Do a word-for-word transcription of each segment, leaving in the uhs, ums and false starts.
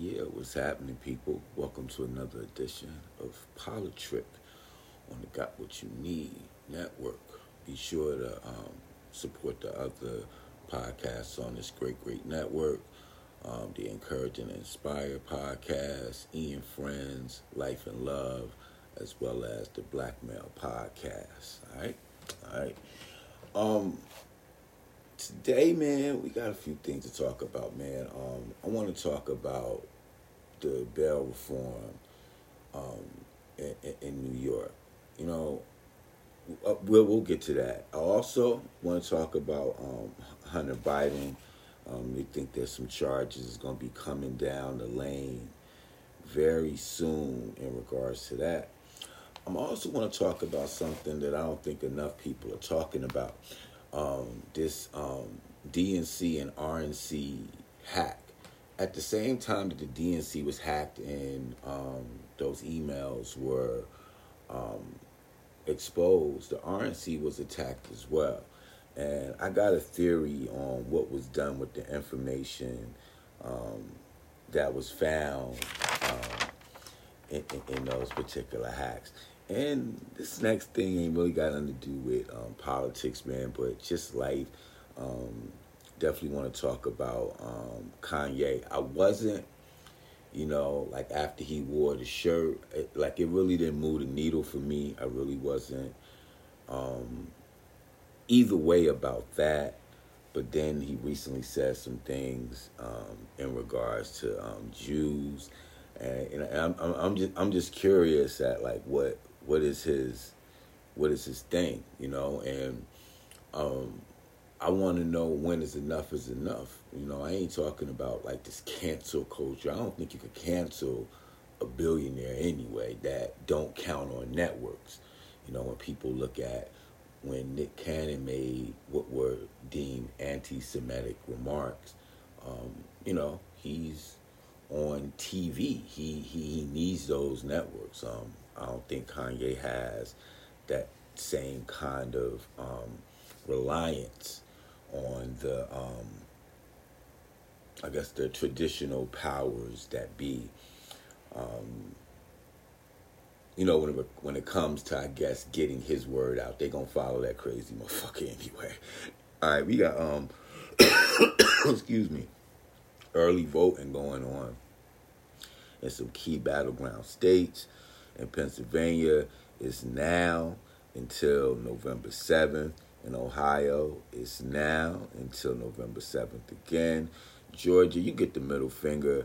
Yeah, what's happening, people? Welcome to another edition of Politicked on the Got What You Need Network. Be sure to um, support the other podcasts on this great, great network. Um, the Encourage and Inspire Podcast, Ian Friends, Life and Love, as well as the Blackmail Podcast. All right? All right. Um, today, man, we got a few things to talk about, man. Um, I want to talk about the bail reform um, in, in New York. You know, we'll, we'll get to that. I also want to talk about um, Hunter Biden. Um, we think there's some charges going to be coming down the lane very soon in regards to that. I also want to talk about something that I don't think enough people are talking about. Um, this um, D N C and R N C hack. At the same time that the D N C was hacked and um, those emails were um, exposed, the R N C was attacked as well. And I got a theory on what was done with the information um, that was found um, in, in, in those particular hacks. And this next thing ain't really got nothing to do with um, politics, man, but just life. Um, definitely want to talk about um, Kanye. I wasn't, you know, like after he wore the shirt, it, like it really didn't move the needle for me. I really wasn't um, either way about that. But then he recently said some things um, in regards to um, Jews, and, and I'm, I'm, I'm just I'm just curious at like what. What is his, what is his thing, you know? And um, I want to know when is enough is enough. You know, I ain't talking about like this cancel culture. I don't think you could cancel a billionaire anyway. That don't count on networks. You know, when people look at when Nick Cannon made what were deemed anti-Semitic remarks, um, you know, he's on T V. He he needs those networks. Um. I don't think Kanye has that same kind of um, reliance on the, um, I guess, the traditional powers that be. Um, you know, when it, when it comes to, I guess, getting his word out, they gonna follow that crazy motherfucker anyway. All right, we got, um, excuse me, early voting going on in some key battleground states. In Pennsylvania, it's now until November seventh. In Ohio, it's now until November seventh again. Georgia, you get the middle finger.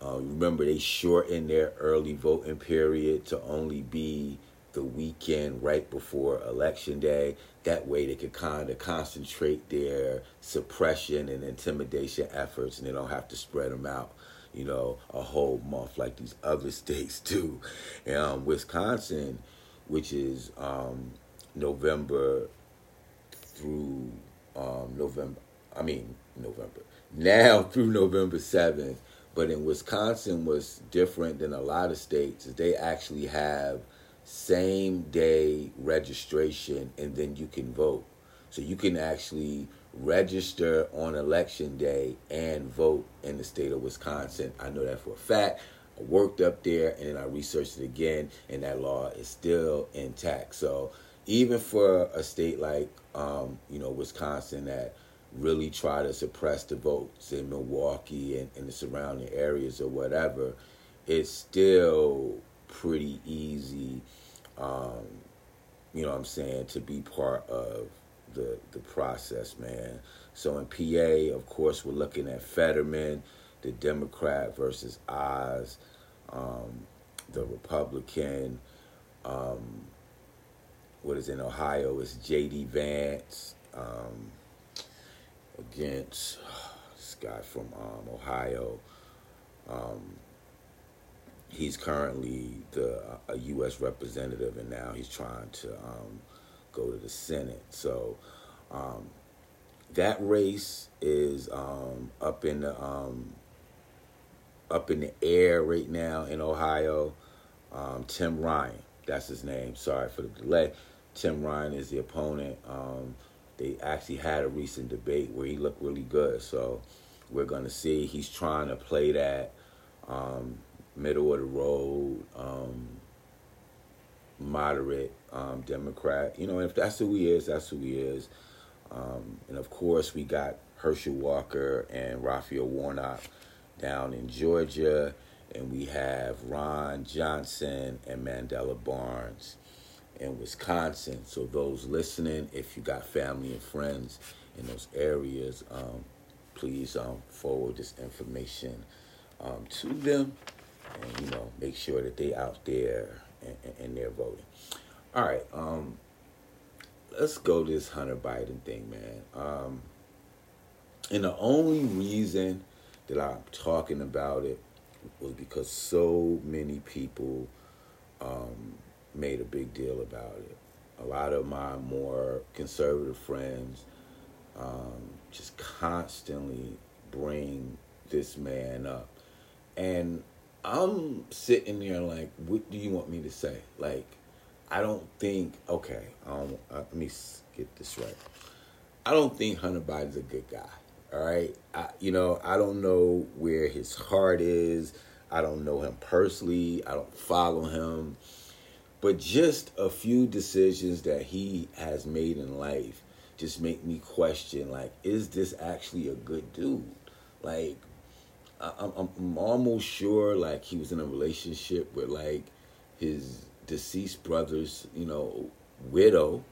Uh, remember, they shortened their early voting period to only be the weekend right before Election Day. That way they could kind of concentrate their suppression and intimidation efforts, and they don't have to spread them out, you know, a whole month like these other states do. Um, Wisconsin, which is um, November through um, November, I mean, November, now through November seventh, but in Wisconsin was different than a lot of states. They actually have same day registration and then you can vote. So you can actually register on Election Day and vote in the state of Wisconsin. I know that for a fact. I worked up there, and then I researched it again, and that law is still intact. So even for a state like, um, you know, Wisconsin that really try to suppress the votes in Milwaukee and, and the surrounding areas or whatever, it's still pretty easy, um, you know what I'm saying, to be part of the the process, man. So in P A, of course, we're looking at Fetterman, the Democrat, versus Oz, um, the Republican. Um, what is in Ohio is J D Vance um, against oh, this guy from um, Ohio. Um, he's currently the a U S representative, and now he's trying to Um, go to the Senate. So um, that race is um, up in the um, up in the air right now in Ohio. Um, Tim Ryan, that's his name. Sorry for the delay. Tim Ryan is the opponent. Um, they actually had a recent debate where he looked really good. So we're going to see. He's trying to play that um, middle of the road, um, moderate um, Democrat. You know, if that's who he is, that's who he is. Um, and of course, we got Herschel Walker and Raphael Warnock down in Georgia, and we have Ron Johnson and Mandela Barnes in Wisconsin. So those listening, if you got family and friends in those areas, um, please um, forward this information um, to them, and you know, make sure that they out there and, and they're voting. All right, um, let's go to this Hunter Biden thing, man. Um, and the only reason that I'm talking about it was because so many people um, made a big deal about it. A lot of my more conservative friends um, just constantly bring this man up. And I'm sitting there like, what do you want me to say? Like, I don't think, okay, um, let me get this right. I don't think Hunter Biden's a good guy. All right, I, you know, I don't know where his heart is. I don't know him personally. I don't follow him. But just a few decisions that he has made in life just make me question, like, is this actually a good dude? Like, I, I'm, I'm almost sure, like, he was in a relationship with, like, his deceased brother's, you know, widow.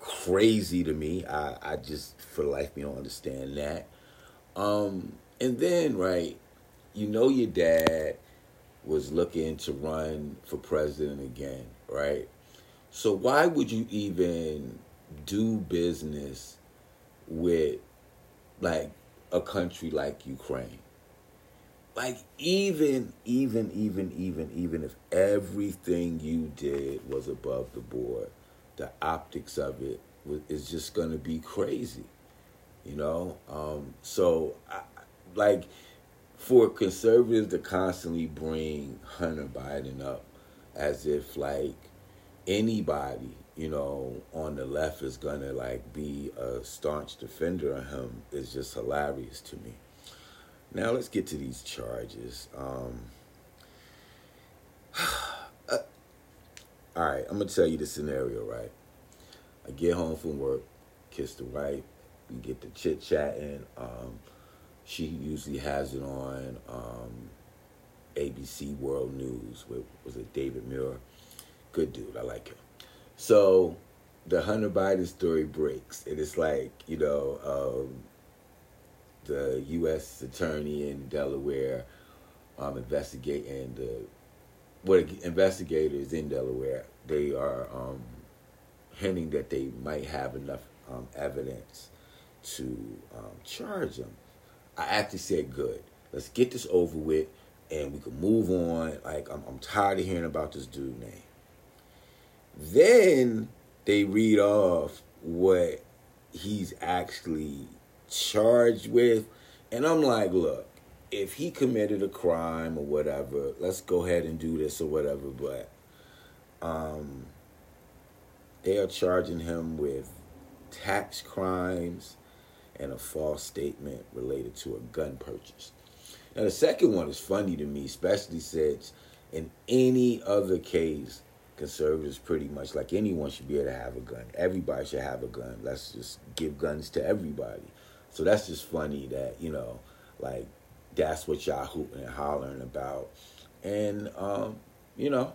Crazy to me. I, I just, for life, we don't understand that. Um, and then, right, you know your dad was looking to run for president again, right? So why would you even do business with, like, a country like Ukraine? Like, even, even, even, even, even if everything you did was above the board, the optics of it is just going to be crazy, you know? Um, so, I, like, for conservatives to constantly bring Hunter Biden up as if, like, anybody, you know, on the left is going to, like, be a staunch defender of him is just hilarious to me. Now, let's get to these charges. Um, uh, all right, I'm going to tell you the scenario, right? I get home from work, kiss the wife, we get to chit-chatting. Um, she usually has it on um, A B C World News with, was it David Muir? Good dude, I like him. So the Hunter Biden story breaks, and it's like, you know, um, the U S attorney in Delaware um, investigating the Well, investigators in Delaware, they are um, hinting that they might have enough um, evidence to um, charge him. I actually said, good, let's get this over with and we can move on. Like, I'm, I'm tired of hearing about this dude's name. Then they read off what he's actually charged with. And I'm like, look, if he committed a crime or whatever, let's go ahead and do this or whatever. But um, they are charging him with tax crimes and a false statement related to a gun purchase. Now, the second one is funny to me, especially since in any other case, conservatives pretty much, like anyone should be able to have a gun. Everybody should have a gun. Let's just give guns to everybody. So that's just funny that, you know, like, that's what y'all hooting and hollering about. And, um, you know,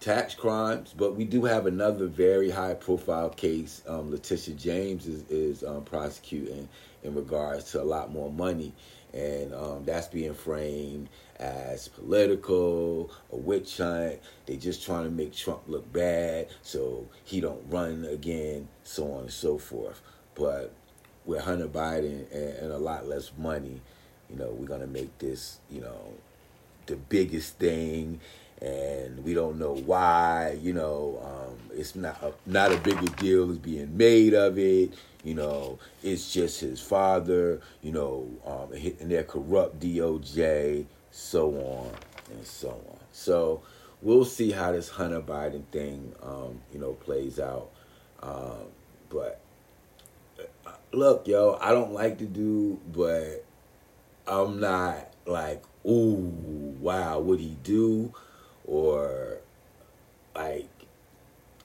tax crimes. But we do have another very high-profile case. Um, Letitia James is, is um, prosecuting in regards to a lot more money. And um, that's being framed as political, a witch hunt. They just trying to make Trump look bad so he don't run again, so on and so forth. But with Hunter Biden and, and a lot less money, you know, we're going to make this, you know, the biggest thing, and we don't know why, you know, um, it's not a, not a bigger deal is being made of it, you know, it's just his father, you know, um, and their corrupt D O J, so on and so on. So we'll see how this Hunter Biden thing, um, you know, plays out, um, but look, yo, I don't like the dude, but I'm not, like, ooh, wow, what'd he do? Or, like,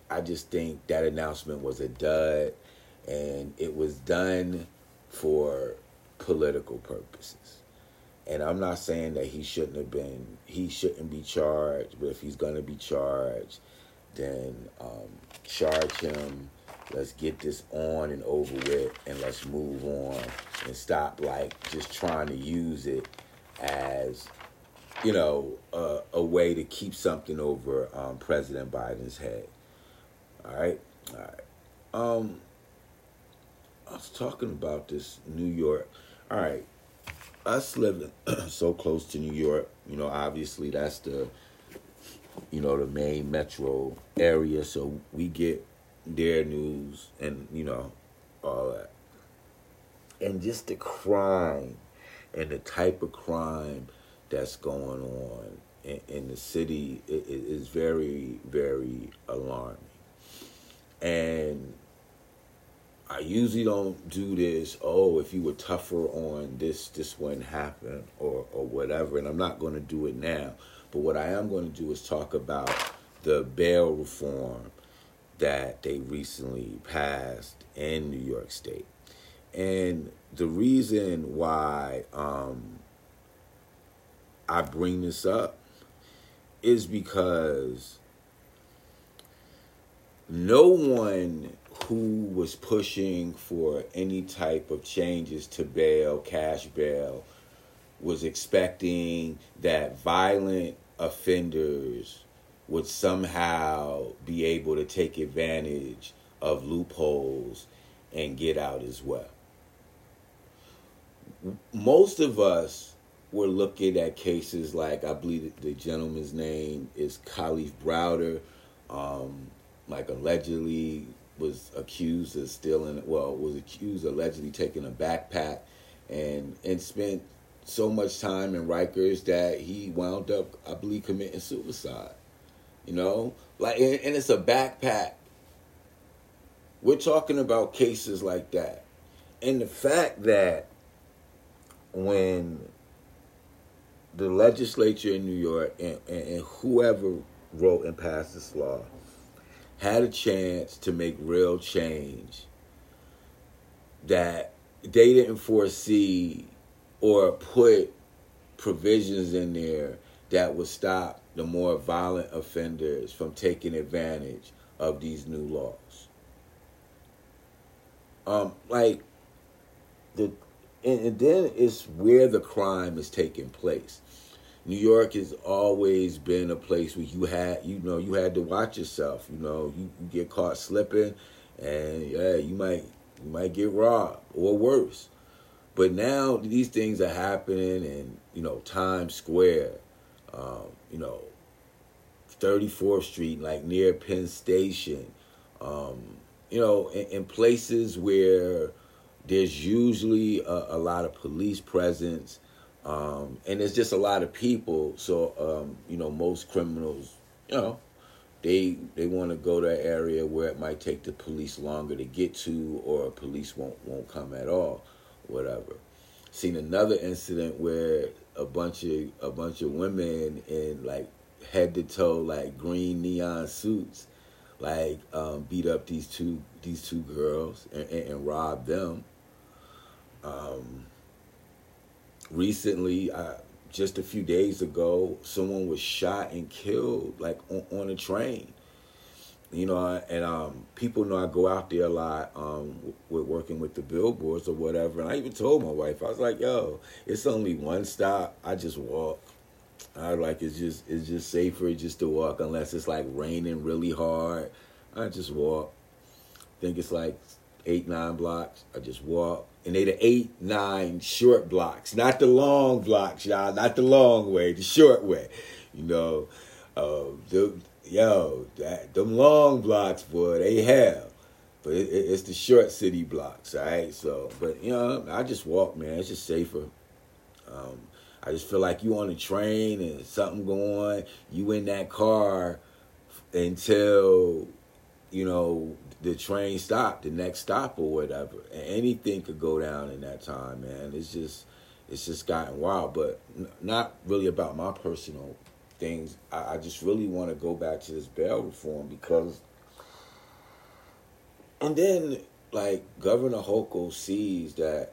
I just think that announcement was a dud, and it was done for political purposes. And I'm not saying that he shouldn't have been, he shouldn't be charged, but if he's going to be charged, then um, charge him. Let's get this on and over with, and let's move on and stop, like, just trying to use it as, you know, a, a way to keep something over um, President Biden's head. All right? All right. Um, I was talking about this New York. All right. Us living so close to New York, you know, obviously that's the, you know, the main metro area. So we get their news and, you know, all that. And just the crime and the type of crime that's going on in, in the city is very, very alarming. And I usually don't do this, oh, if you were tougher on this, this wouldn't happen, or, or whatever, and I'm not going to do it now. But what I am going to do is talk about the bail reform that they recently passed in New York State. And the reason why um, I bring this up is because no one who was pushing for any type of changes to bail, cash bail, was expecting that violent offenders would somehow be able to take advantage of loopholes and get out as well. Most of us were looking at cases like, I believe the gentleman's name is Khalif Browder, um, like allegedly was accused of stealing, well, was accused of allegedly taking a backpack and and spent so much time in Rikers that he wound up, I believe, committing suicide. You know? Like, and, and it's a backpack. We're talking about cases like that. And the fact that when the legislature in New York and, and, and whoever wrote and passed this law had a chance to make real change, that they didn't foresee or put provisions in there that would stop the more violent offenders from taking advantage of these new laws. Um, like the and, and then it's where the crime is taking place. New York has always been a place where you had, you know, you had to watch yourself. You know, you, you get caught slipping, and yeah, you might, you might get robbed or worse. But now these things are happening, and you know, Times Square, um, you know, thirty-fourth Street, like near Penn Station, um, you know, in, in places where there's usually a, a lot of police presence. Um, and there's just a lot of people, so, um, you know, most criminals, you know, they they want to go to an area where it might take the police longer to get to, or police won't, won't come at all, whatever. Seen another incident where a bunch of a bunch of women in, like, head to toe, like, green neon suits, like, um, beat up these two these two girls and, and, and robbed them. Um... Recently, uh, just a few days ago, someone was shot and killed, like, on, on a train. You know, and um, people know I go out there a lot um, with working with the billboards or whatever. And I even told my wife, I was like, yo, it's only one stop. I just walk. I like, it's just it's just safer just to walk unless it's, like, raining really hard. I just walk. I think it's, like, eight, nine blocks. I just walk. And they the eight, nine short blocks. Not the long blocks, y'all. Not the long way, the short way. You know, uh, the, yo, that, them long blocks, boy, they hell. But it, it, it's the short city blocks, all right? So, but, you know, I just walk, man. It's just safer. Um, I just feel like you on a train and something going. You in that car until, you know, the train stopped, the next stop or whatever. And anything could go down in that time, man. It's just, it's just gotten wild, but n- not really about my personal things. I, I just really want to go back to this bail reform because... And then, like, Governor Hochul sees that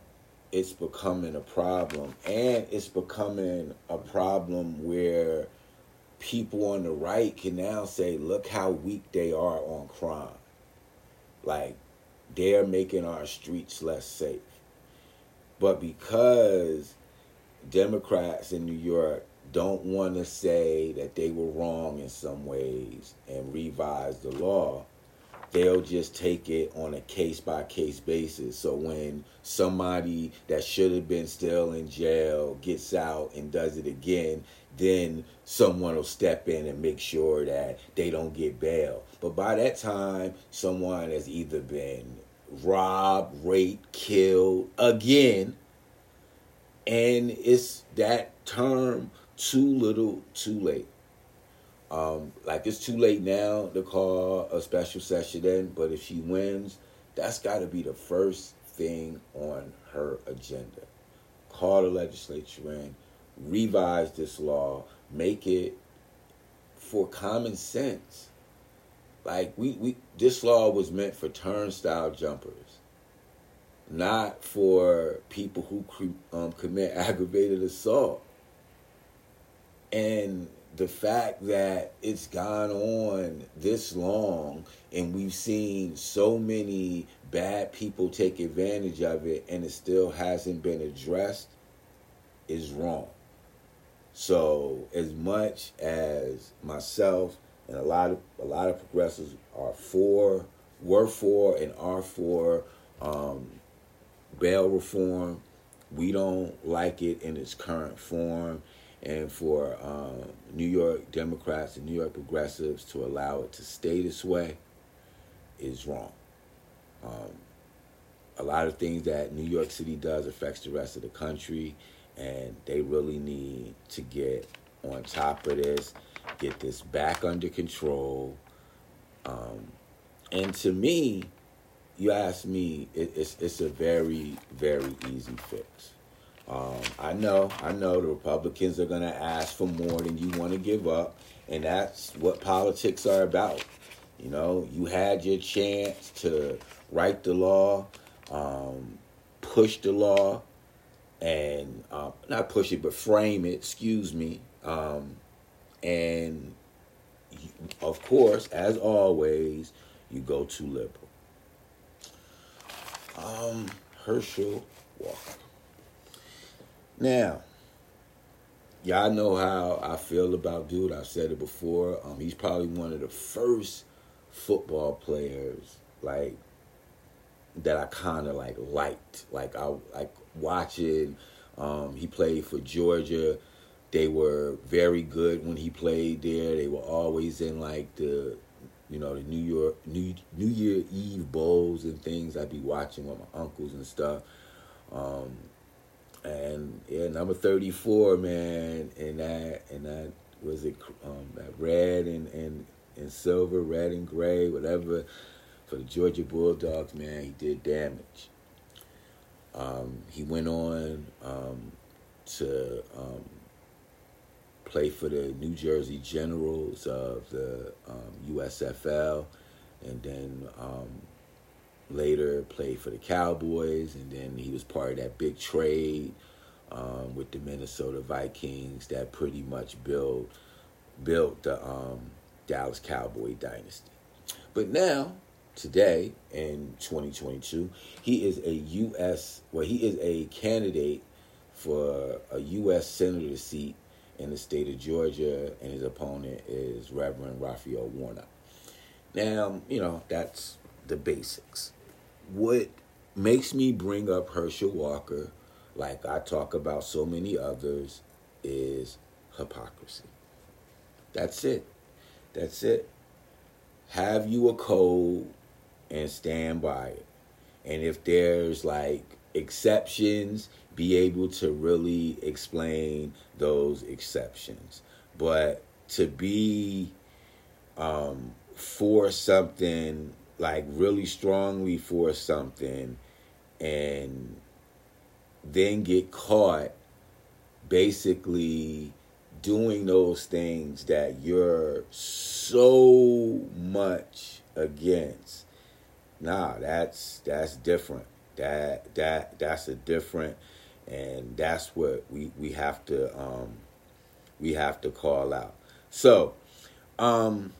it's becoming a problem, and it's becoming a problem where people on the right can now say, look how weak they are on crime. Like, they're making our streets less safe. But because Democrats in New York don't want to say that they were wrong in some ways and revise the law, they'll just take it on a case-by-case basis. So when somebody that should have been still in jail gets out and does it again, then someone will step in and make sure that they don't get bail. But by that time, someone has either been robbed, raped, killed again, and it's that term, too little, too late. Um, like, it's too late now to call a special session in, but if she wins, that's got to be the first thing on her agenda. Call the legislature in, revise this law, make it for common sense. Like, we, we this law was meant for turnstile jumpers, not for people who cre- um, commit aggravated assault. And the fact that it's gone on this long and we've seen so many bad people take advantage of it and it still hasn't been addressed is wrong. So as much as myself and a lot of a lot of progressives are for, were for, and are for um, bail reform, we don't like it in its current form. And for um, New York Democrats and New York progressives to allow it to stay this way is wrong. Um, a lot of things that New York City does affects the rest of the country, and they really need to get on top of this, get this back under control. Um, and to me, you ask me, it, it's, it's a very, very easy fix. Um, I know, I know the Republicans are going to ask for more than you want to give up, and that's what politics are about. You know, you had your chance to write the law, um, push the law, and uh, not push it, but frame it, excuse me. Um, and, you, of course, as always, you go too liberal. Um, Herschel Walker. Now, y'all know how I feel about dude. I've said it before. Um, he's probably one of the first football players like that I kind of like liked. Like I like watching. Um, he played for Georgia. They were very good when he played there. They were always in like the, you know, the New York New New Year Eve bowls and things. I'd be watching with my uncles and stuff. Um, And yeah, number thirty-four, man, and that and that was it, um, that red and, and and silver, red and gray, whatever, for the Georgia Bulldogs, man, he did damage. Um, he went on um, to um, play for the New Jersey Generals of the um, U S F L, and then. Um, Later, played for the Cowboys, and then he was part of that big trade um, with the Minnesota Vikings that pretty much built built the um, Dallas Cowboy dynasty. But now, today in twenty twenty-two, he is a U S well, he is a candidate for a U S senator seat in the state of Georgia, and his opponent is Reverend Raphael Warnock. Now, you know that's the basics. What makes me bring up Herschel Walker, like I talk about so many others, is hypocrisy. That's it. That's it. Have you a code and stand by it. And if there's like exceptions, be able to really explain those exceptions. But to be um, for something, like really strongly for something, and then get caught basically doing those things that you're so much against. Nah, that's that's different. That that that's a different, and that's what we, we have to um we have to call out. So, um,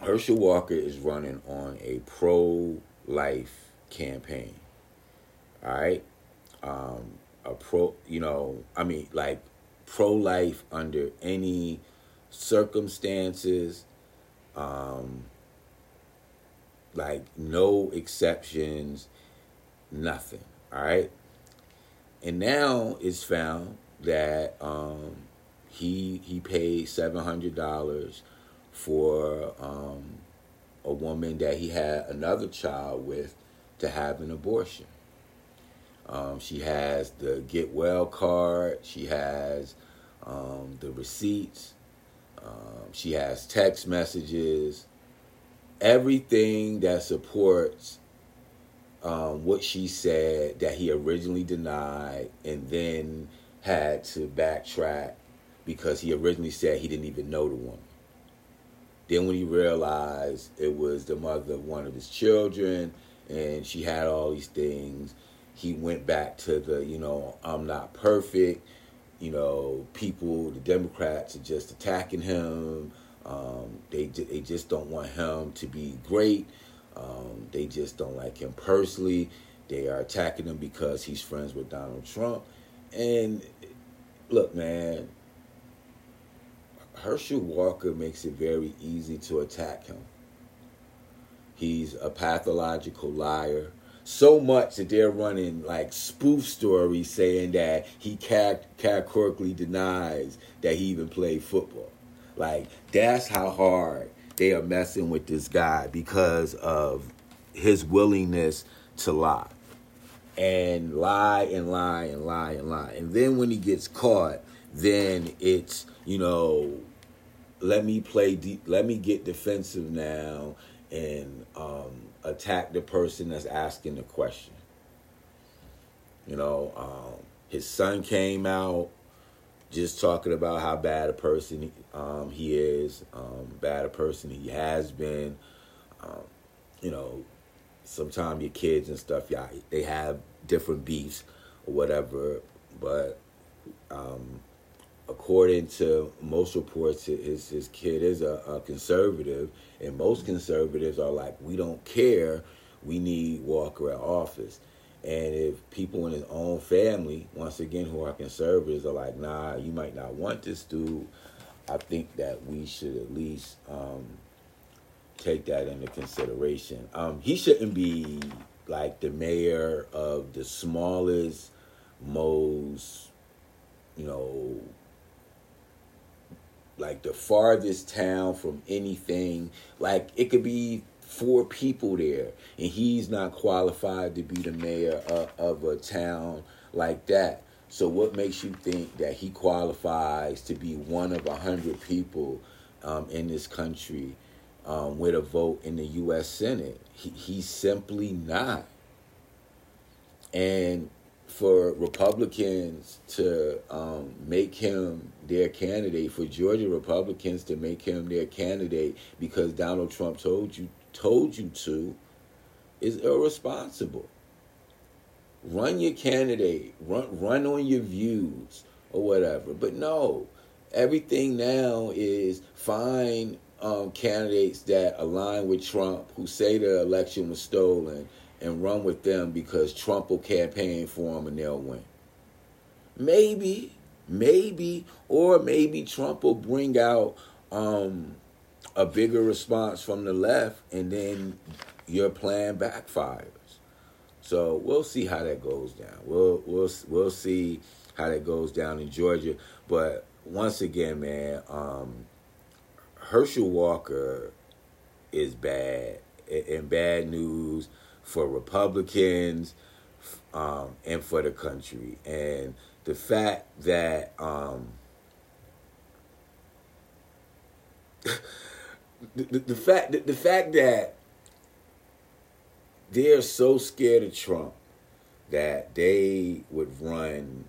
Herschel Walker is running on a pro-life campaign. All right, um, a pro, you know, I mean, like pro-life under any circumstances, um, like no exceptions, nothing. All right, and now it's found that um, he he paid seven hundred dollars for um, a woman that he had another child with to have an abortion. Um, she has the Get Well card. She has um, the receipts. Um, she has text messages. Everything that supports um, what she said that he originally denied and then had to backtrack because he originally said he didn't even know the woman. Then when he realized it was the mother of one of his children and she had all these things, he went back to the, you know, I'm not perfect, you know, people, the Democrats are just attacking him. Um, they, they just don't want him to be great. Um, they just don't like him personally. They are attacking him because he's friends with Donald Trump. And look, man, Herschel Walker makes it very easy to attack him. He's a pathological liar. So much that they're running like spoof stories saying that he categorically denies that he even played football. Like, that's how hard they are messing with this guy because of his willingness to lie. And lie and lie and lie and lie. And then when he gets caught, then it's, you know, let me play, de- let me get defensive now and um, attack the person that's asking the question. You know, um, his son came out just talking about how bad a person um, he is, um, bad a person he has been. Um, you know, sometimes your kids and stuff, yeah, they have different beefs or whatever, but um, according to most reports, his, his kid is a, a conservative, and most conservatives are like, we don't care, we need Walker at office. And if people in his own family, once again, who are conservatives are like, nah, you might not want this dude, I think that we should at least um, take that into consideration. Um, he shouldn't be like the mayor of the smallest, most, you know, like the farthest town from anything. Like, it could be four people there, and he's not qualified to be the mayor of, of a town like that. So what makes you think that he qualifies to be one of a hundred people um, in this country um, with a vote in the U S Senate? He, he's simply not. And for Republicans to um, make him their candidate, for Georgia Republicans to make him their candidate because Donald Trump told you told you to, is irresponsible. Run your candidate, run run on your views or whatever. But no, everything now is find um, candidates that align with Trump who say the election was stolen, and run with them because Trump will campaign for them and they'll win. Maybe, maybe, or maybe Trump will bring out um, a bigger response from the left and then your plan backfires. So we'll see how that goes down. We'll we'll we'll see how that goes down in Georgia. But once again, man, um, Herschel Walker is bad, and bad news for Republicans um, and for the country. And the fact that um, the, the, the fact the, the fact that they're so scared of Trump that they would run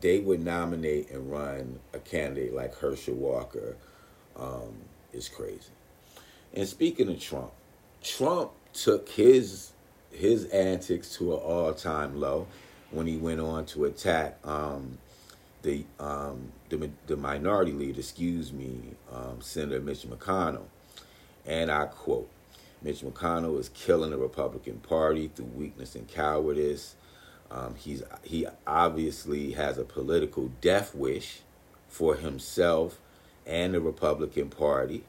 they would nominate and run a candidate like Herschel Walker um, is crazy. And speaking of Trump, Trump took his his antics to an all-time low when he went on to attack um, the, um, the the minority leader, excuse me, um, Senator Mitch McConnell. And I quote, "Mitch McConnell is killing the Republican Party through weakness and cowardice. Um, he's he obviously has a political death wish for himself and the Republican Party."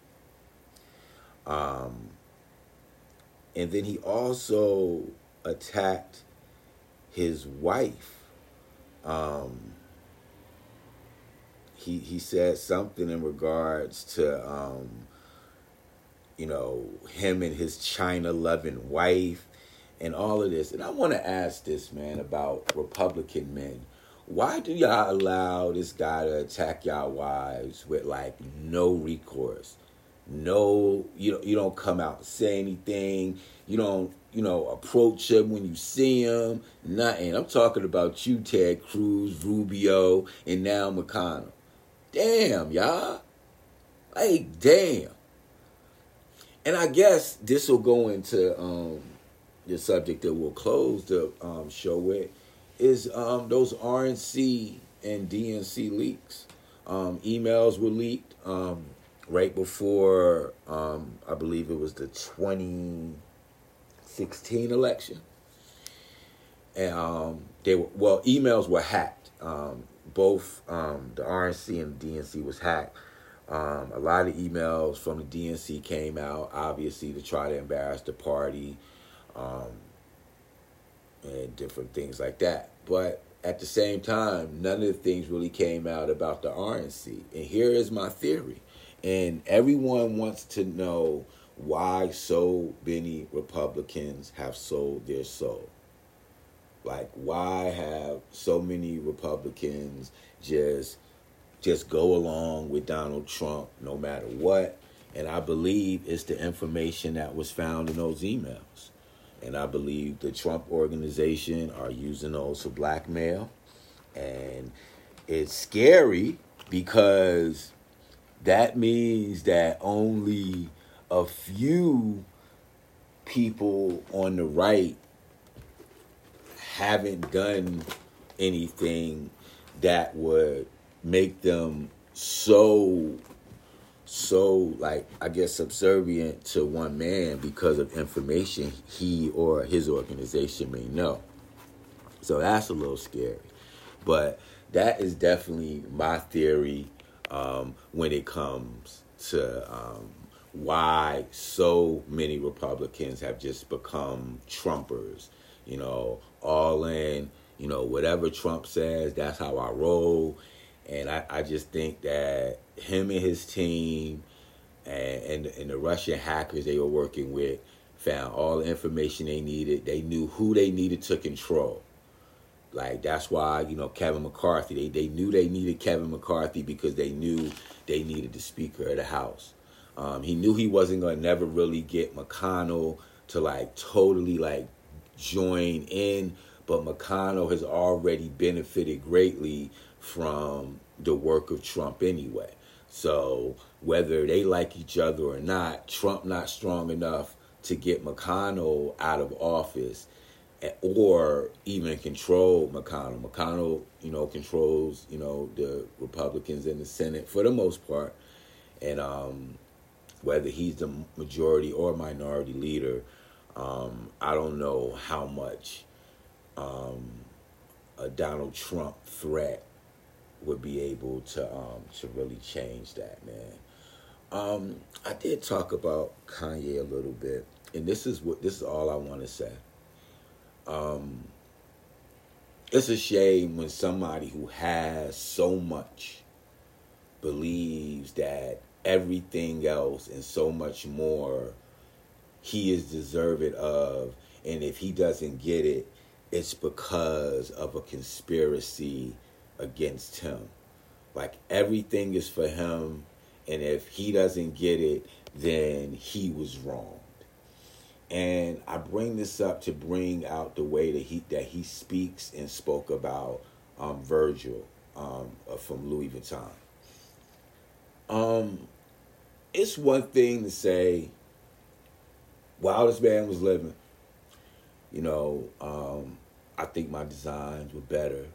Um, and then he also attacked his wife. Um, he he said something in regards to um, you know, him and his China-loving wife. And all of this. And I want to ask this, man, about Republican men. Why do y'all allow this guy to attack y'all wives with, like, no recourse? No, you don't, you don't come out and say anything. You don't, you know, approach him when you see him. Nothing. I'm talking about you, Ted Cruz, Rubio, and now McConnell. Damn, y'all. Like, damn. And I guess this will go into... um. the subject that we'll close the um, show with is um, those R N C and D N C leaks. Um, emails were leaked um, right before, um, I believe it was the twenty sixteen election. And um, they were, well, emails were hacked. Um, both um, the R N C and the D N C was hacked. Um, a lot of emails from the D N C came out, obviously, to try to embarrass the party. Um, and different things like that. But at the same time, none of the things really came out about the R N C. And here is my theory. And everyone wants to know why so many Republicans have sold their soul. Like, why have so many Republicans just just go along with Donald Trump no matter what? And I believe it's the information that was found in those emails. And I believe the Trump organization are using those to blackmail. And it's scary because that means that only a few people on the right haven't done anything that would make them so... so, like, I guess, subservient to one man because of information he or his organization may know. So that's a little scary. But that is definitely my theory um, when it comes to um, why so many Republicans have just become Trumpers, you know, all in, you know, whatever Trump says, that's how I roll. And I, I just think that him and his team and, and and the Russian hackers they were working with found all the information they needed. They knew who they needed to control. Like, that's why, you know, Kevin McCarthy, they, they knew they needed Kevin McCarthy because they knew they needed the Speaker of the House. Um, he knew he wasn't going to never really get McConnell to, like, totally, like, join in. But McConnell has already benefited greatly from the work of Trump anyway. So whether they like each other or not, Trump not strong enough to get McConnell out of office or even control McConnell. McConnell, you know, controls, you know, the Republicans in the Senate for the most part. And um, whether he's the majority or minority leader, um, I don't know how much um, a Donald Trump threat would be able to um to really change that, man. Um, I did talk about Kanye a little bit, and this is what this is all I want to say. Um, it's a shame when somebody who has so much believes that everything else and so much more he is deserving of, and if he doesn't get it, it's because of a conspiracy against him. Like, everything is for him, and if he doesn't get it, then he was wronged. And I bring this up to bring out the way that he that he speaks and spoke about um Virgil um, from Louis Vuitton. Um, it's one thing to say, while this man was living, you know, um, I think my designs were better.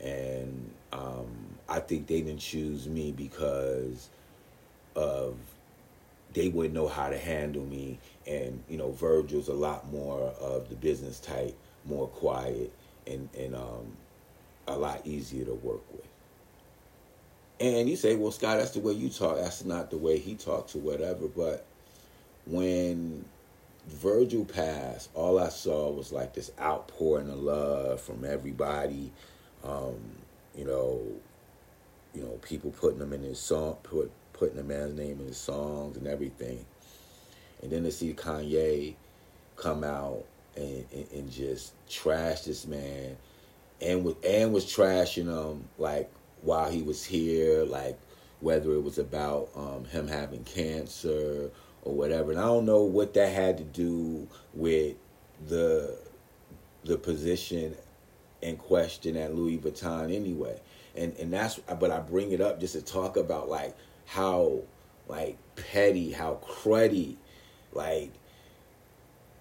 And um, I think they didn't choose me because of they wouldn't know how to handle me. And, you know, Virgil's a lot more of the business type, more quiet, and, and um, a lot easier to work with. And you say, well, Scott, that's the way you talk. That's not the way he talks or whatever. But when Virgil passed, all I saw was like this outpouring of love from everybody. Um, you know, you know, people putting them in his song, put, putting the man's name in his songs and everything. And then to see Kanye come out and, and, and just trash this man, and was and was trashing him like while he was here, like whether it was about um, him having cancer or whatever. And I don't know what that had to do with the the position in question at Louis Vuitton anyway. And and that's, but I bring it up just to talk about like how like petty, how cruddy, like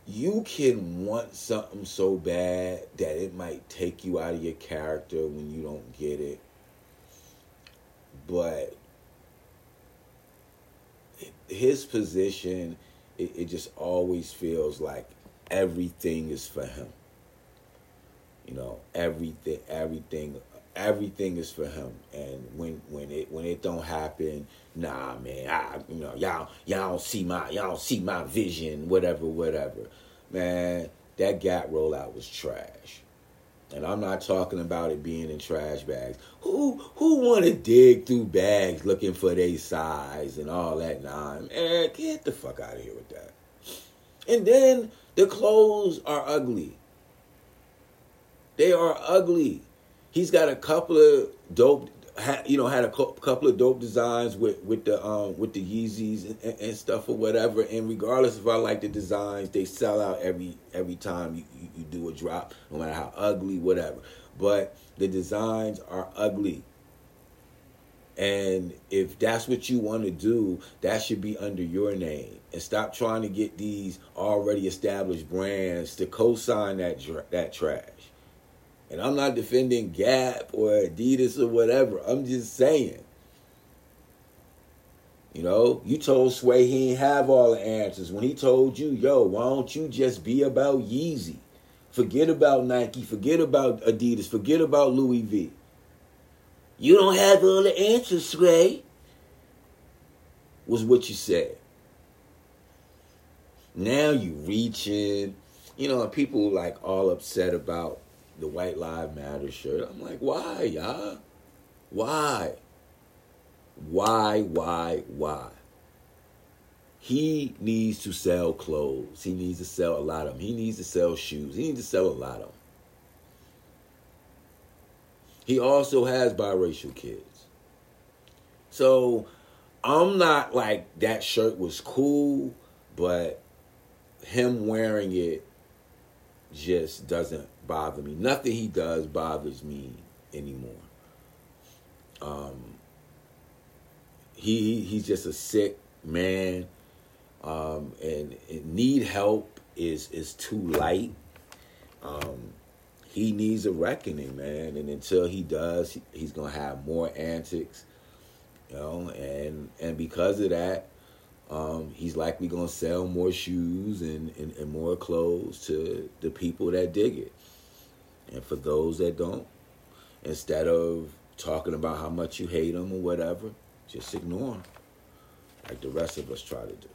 you can want something so bad that it might take you out of your character when you don't get it. But his position, it, it just always feels like everything is for him. You know, everything, everything, everything is for him. And when, when it when it don't happen, nah, man, I, you know, y'all y'all don't see my y'all don't see my vision, whatever, whatever. Man, that G A T rollout was trash. And I'm not talking about it being in trash bags. Who who want to dig through bags looking for their size and all that? Nah, man, get the fuck out of here with that. And then the clothes are ugly. They are ugly. He's got a couple of dope, you know, had a couple of dope designs with, with the um with the Yeezys and, and stuff or whatever. And regardless if I like the designs, they sell out every every time you, you, you do a drop, no matter how ugly, whatever. But the designs are ugly. And if that's what you want to do, that should be under your name. And stop trying to get these already established brands to co-sign that that trash. And I'm not defending Gap or Adidas or whatever. I'm just saying. You know, you told Sway he ain't have all the answers. When he told you, yo, why don't you just be about Yeezy? Forget about Nike. Forget about Adidas. Forget about Louis V. You don't have all the answers, Sway, was what you said. Now you reaching. You know, and people like all upset about the White Lives Matter shirt. I'm like, why, y'all? Why? Why, why, why? He needs to sell clothes. He needs to sell a lot of them. He needs to sell shoes. He needs to sell a lot of them. He also has biracial kids. So I'm not like that shirt was cool, but him wearing it just doesn't bother me. Nothing he does bothers me anymore. Um, he he's just a sick man, um, and, and need help is is too light. Um, he needs a reckoning, man, and until he does, he's gonna have more antics, you know. And and because of that, Um, he's likely going to sell more shoes and, and, and more clothes to the people that dig it. And for those that don't, instead of talking about how much you hate them or whatever, just ignore them, like the rest of us try to do.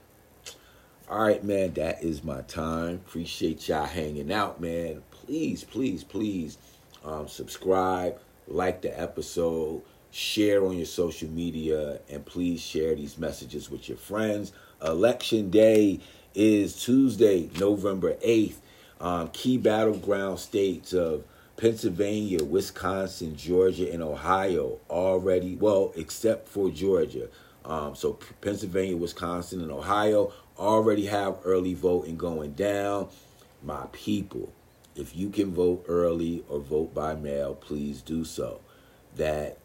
All right, man, that is my time. Appreciate y'all hanging out, man. Please, please, please um, subscribe, like the episode, share on your social media, and please share these messages with your friends. Election day is Tuesday, November eighth. Um, key battleground states of Pennsylvania, Wisconsin, Georgia, and Ohio already, well, except for Georgia. Um, so Pennsylvania, Wisconsin, and Ohio already have early voting going down. My people, if you can vote early or vote by mail, please do so. that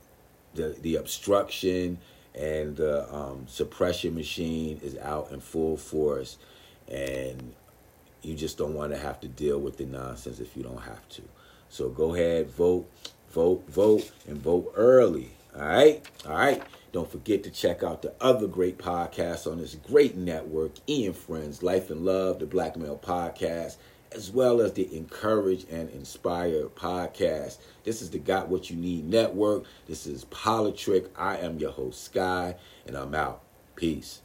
the the obstruction and the um, suppression machine is out in full force, and you just don't want to have to deal with the nonsense if you don't have to. So go ahead, vote, vote, vote, and vote early. All right? All right. Don't forget to check out the other great podcasts on this great network, Ian Friends, Life and Love, the Blackmail Podcast, as well as the Encourage and Inspire Podcast. This is the Got What You Need Network. This is Politicked. I am your host, Sky, and I'm out. Peace.